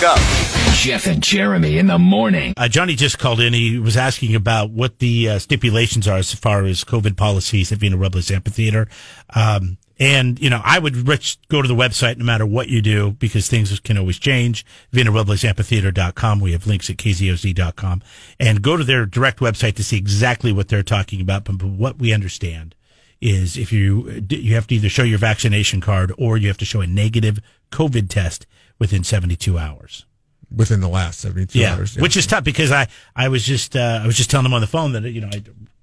wake up. Jeff and Jeremy in the morning. Johnny just called in. He was asking about what the stipulations are as far as COVID policies at Vina Robles Amphitheater. And, you know, I would go to the website no matter what you do because things can always change. VinaRoblesAmphitheater.com. We have links at KZOZ.com. And go to their direct website to see exactly what they're talking about. But what we understand is if you have to either show your vaccination card or you have to show a negative COVID test within 72 hours. Within the last 72 hours. Yeah. Which is tough because I was just telling him on the phone that, you know,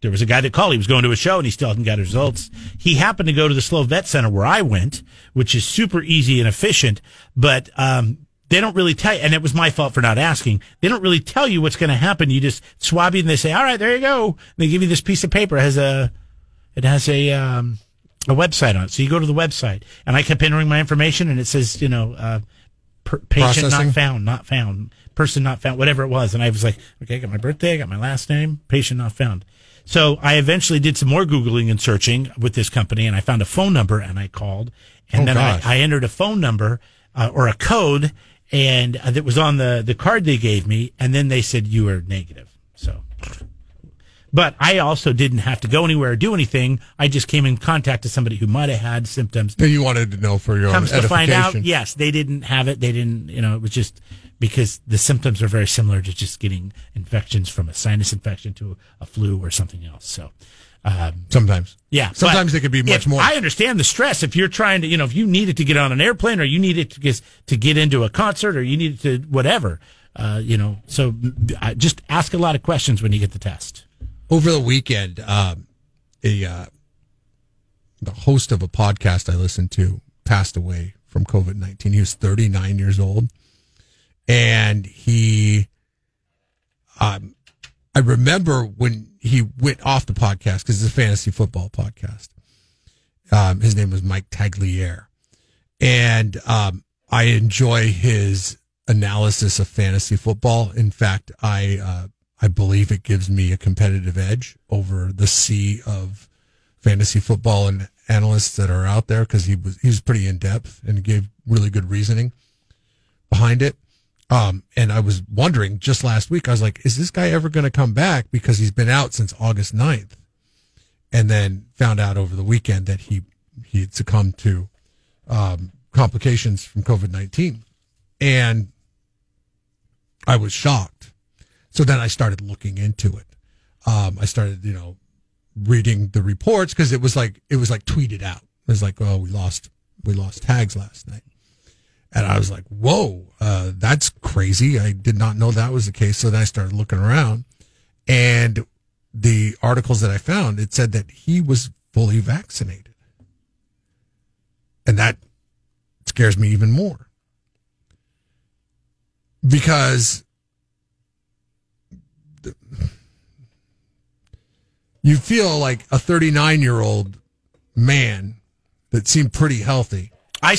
there was a guy that called. He was going to a show and he still hadn't got his results. He happened to go to the Slow Vet Center where I went, which is super easy and efficient, but, they don't really tell you, and it was my fault for not asking. They don't really tell you what's going to happen. You just swab you and they say, all right, there you go. And they give you this piece of paper. It has a website on it. So you go to the website and I kept entering my information and it says, you know, patient processing. not found, person not found, whatever it was. And I was like, okay, I got my birthday, I got my last name, patient not found. So I eventually did some more Googling and searching with this company, and I found a phone number, and I called. And I entered a phone number or a code, and that was on the card they gave me, and then they said, you are negative. So, but I also didn't have to go anywhere or do anything. I just came in contact with somebody who might have had symptoms. That you wanted to know for your own edification. To find out, yes, they didn't have it. They didn't, you know, it was just... Because the symptoms are very similar to just getting infections from a sinus infection to a flu or something else. So, sometimes. Yeah. Sometimes they could be much more. I understand the stress. If you're trying to, you know, if you need it to get on an airplane or you need it to get into a concert or you need it to whatever, you know, so just ask a lot of questions when you get the test. Over the weekend, the host of a podcast I listened to passed away from COVID-19. He was 39 years old. And he, I remember when he went off the podcast, because it's a fantasy football podcast. His name was Mike Tagliere. And I enjoy his analysis of fantasy football. In fact, I believe it gives me a competitive edge over the sea of fantasy football and analysts that are out there, because he was pretty in-depth and gave really good reasoning behind it. And I was wondering just last week, I was like, is this guy ever going to come back? Because he's been out since August 9th, and then found out over the weekend that he had succumbed to, complications from COVID-19. And I was shocked. So then I started looking into it. I started, you know, reading the reports, because it was like tweeted out. It was like, oh, we lost Tags last night. And I was like, whoa, that's crazy. I did not know that was the case. So then I started looking around, and the articles that I found, it said that he was fully vaccinated. And that scares me even more, because you feel like a 39-year-old man that seemed pretty healthy. I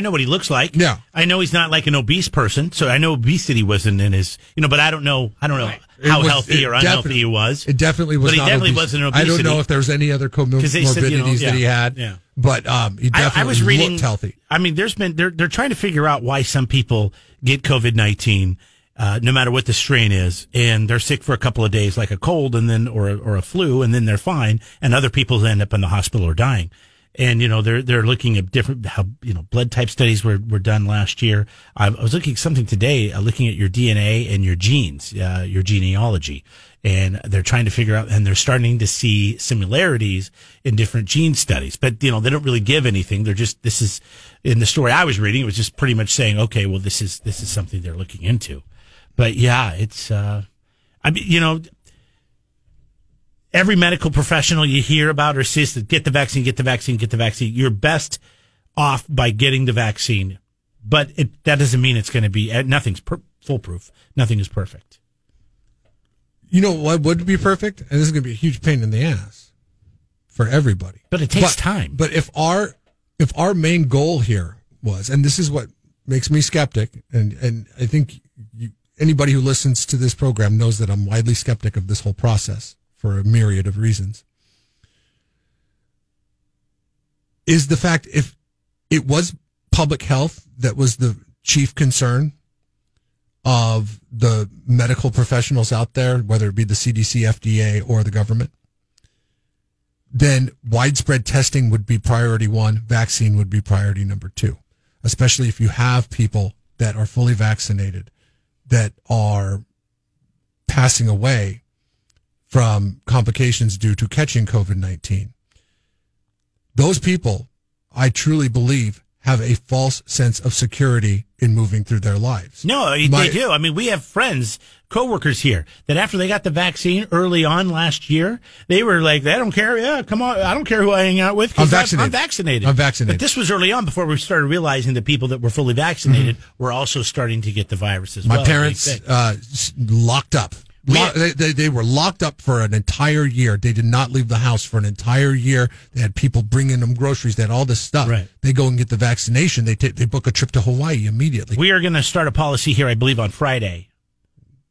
know what he looks like. Yeah. I know he's not like an obese person, so I know obesity wasn't in his, you know, but I don't know right. How healthy or unhealthy he was. It definitely was, but he definitely wasn't an obese. I don't know if there's any other comorbidities that he had. Yeah. But he definitely looked healthy. I mean, they're trying to figure out why some people get COVID-19 no matter what the strain is, and they're sick for a couple of days like a cold and then or a flu, and then they're fine, and other people end up in the hospital or dying. And, you know, they're looking at different, how, you know, blood type studies were done last year. I was looking at something today, looking at your DNA and your genes, your genealogy. And they're trying to figure out, and they're starting to see similarities in different gene studies. But, you know, they don't really give anything. They're just, this is, in the story I was reading, it was just pretty much saying, okay, well, this is something they're looking into. But yeah, it's, I mean, you know, every medical professional you hear about or sees that get the vaccine. You're best off by getting the vaccine, but that doesn't mean it's going to be, nothing's foolproof. Nothing is perfect. You know what would be perfect? And this is going to be a huge pain in the ass for everybody. But it takes time. But if our main goal here was, and this is what makes me skeptic, and I think anybody who listens to this program knows that I'm widely skeptic of this whole process, for a myriad of reasons, is the fact if it was public health that was the chief concern of the medical professionals out there, whether it be the CDC, FDA, or the government, then widespread testing would be priority one. Vaccine would be priority number two, especially if you have people that are fully vaccinated that are passing away from complications due to catching COVID-19. Those people, I truly believe, have a false sense of security in moving through their lives. No, they do. I mean, we have friends, coworkers here, that after they got the vaccine early on last year, they were like, I don't care. Yeah, come on. I don't care who I hang out with. I'm vaccinated. But this was early on before we started realizing that people that were fully vaccinated were also starting to get the virus as well. My parents locked up. They were locked up for an entire year. They did not leave the house for an entire year. They had people bringing them groceries. They had all this stuff. Right. They go and get the vaccination. They book a trip to Hawaii immediately. We are going to start a policy here, I believe, on Friday.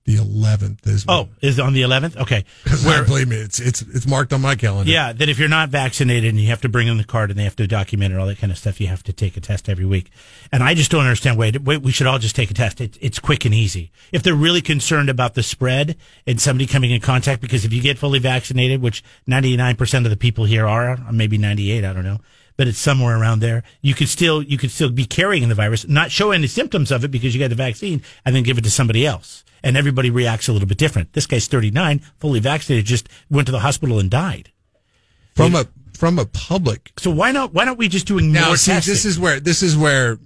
The 11th is. Oh, is it on the 11th? Okay. Believe me, it's marked on my calendar. Yeah, that if you're not vaccinated and you have to bring in the card and they have to document it, all that kind of stuff, you have to take a test every week. And I just don't understand why we should all just take a test. It's quick and easy. If they're really concerned about the spread and somebody coming in contact, because if you get fully vaccinated, which 99% of the people here are, maybe 98, I don't know, but it's somewhere around there. You could still be carrying the virus, not show any symptoms of it because you got the vaccine, and then give it to somebody else. And everybody reacts a little bit different. This guy's 39, fully vaccinated, just went to the hospital and died. From a public. So why don't we just doing more testing? Now, see, this is where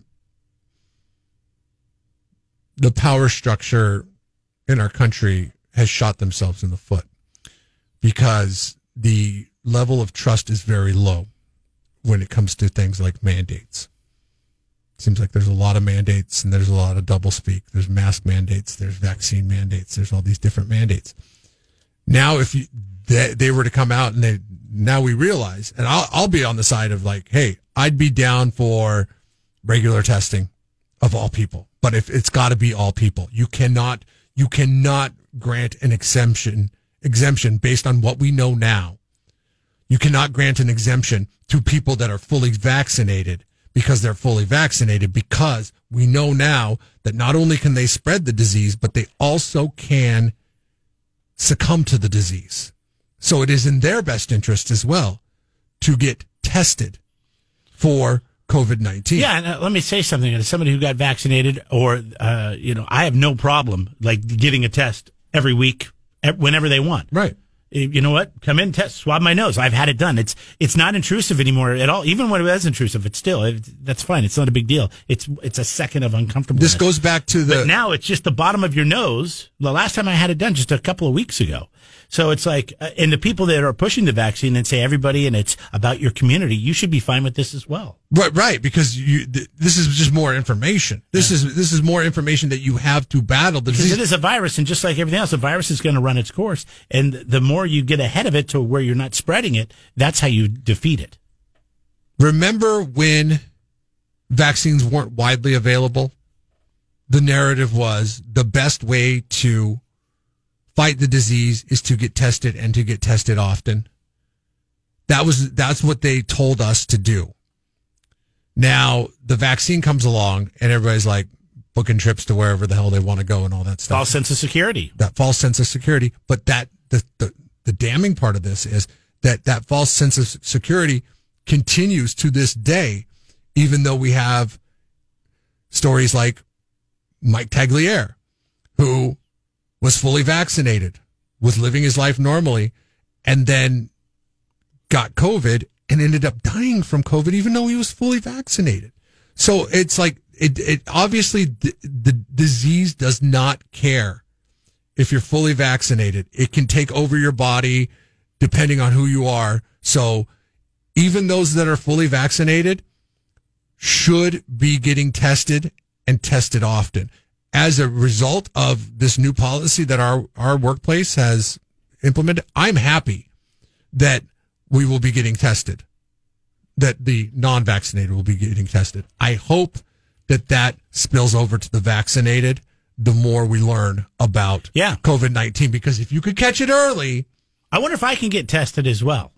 the power structure in our country has shot themselves in the foot, because the level of trust is very low when it comes to things like mandates. Seems like there's a lot of mandates and there's a lot of doublespeak. There's mask mandates, there's vaccine mandates, there's all these different mandates. Now, if they were to come out and now we realize, and I'll be on the side of like, hey, I'd be down for regular testing of all people, but if it's got to be all people, you cannot grant an exemption based on what we know now. You cannot grant an exemption to people that are fully vaccinated. Because they're fully vaccinated, because we know now that not only can they spread the disease, but they also can succumb to the disease. So it is in their best interest as well to get tested for COVID-19. Yeah, and let me say something. As somebody who got vaccinated, or I have no problem like getting a test every week, whenever they want. Right. You know what? Come in, test, swab my nose. I've had it done. It's not intrusive anymore at all. Even when it was intrusive, that's fine. It's not a big deal. It's a second of uncomfortableness. This goes back to But now it's just the bottom of your nose. The last time I had it done, just a couple of weeks ago. So it's like, and the people that are pushing the vaccine and say everybody, and it's about your community, you should be fine with this as well. Right, because this is just more information. This is more information that you have to battle. Because it is a virus, and just like everything else, a virus is going to run its course. And the more you get ahead of it to where you're not spreading it, that's how you defeat it. Remember when vaccines weren't widely available? The narrative was the best way to fight the disease is to get tested, and to get tested often. That's what they told us to do. Now the vaccine comes along and everybody's like booking trips to wherever the hell they want to go and all that stuff. False sense of security. But that the damning part of this is that false sense of security continues to this day, even though we have stories like Mike Tagliere, who was fully vaccinated, was living his life normally, and then got COVID and ended up dying from COVID, even though he was fully vaccinated. So it's like, it obviously the disease does not care if you're fully vaccinated. It can take over your body depending on who you are. So even those that are fully vaccinated should be getting tested, and tested often. As a result of this new policy that our workplace has implemented, I'm happy that we will be getting tested, that the non-vaccinated will be getting tested. I hope that spills over to the vaccinated the more we learn about COVID-19, because if you could catch it early. I wonder if I can get tested as well.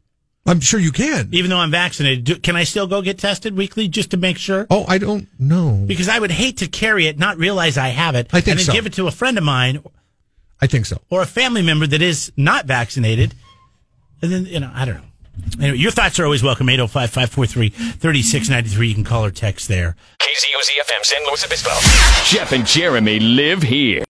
I'm sure you can. Even though I'm vaccinated, can I still go get tested weekly just to make sure? Oh, I don't know. Because I would hate to carry it, not realize I have it, and then give it to a friend of mine. I think so. Or a family member that is not vaccinated. And then, I don't know. Anyway, your thoughts are always welcome. 805-543-3693. You can call or text there. KZOZ FM San Luis Obispo. Jeff and Jeremy live here.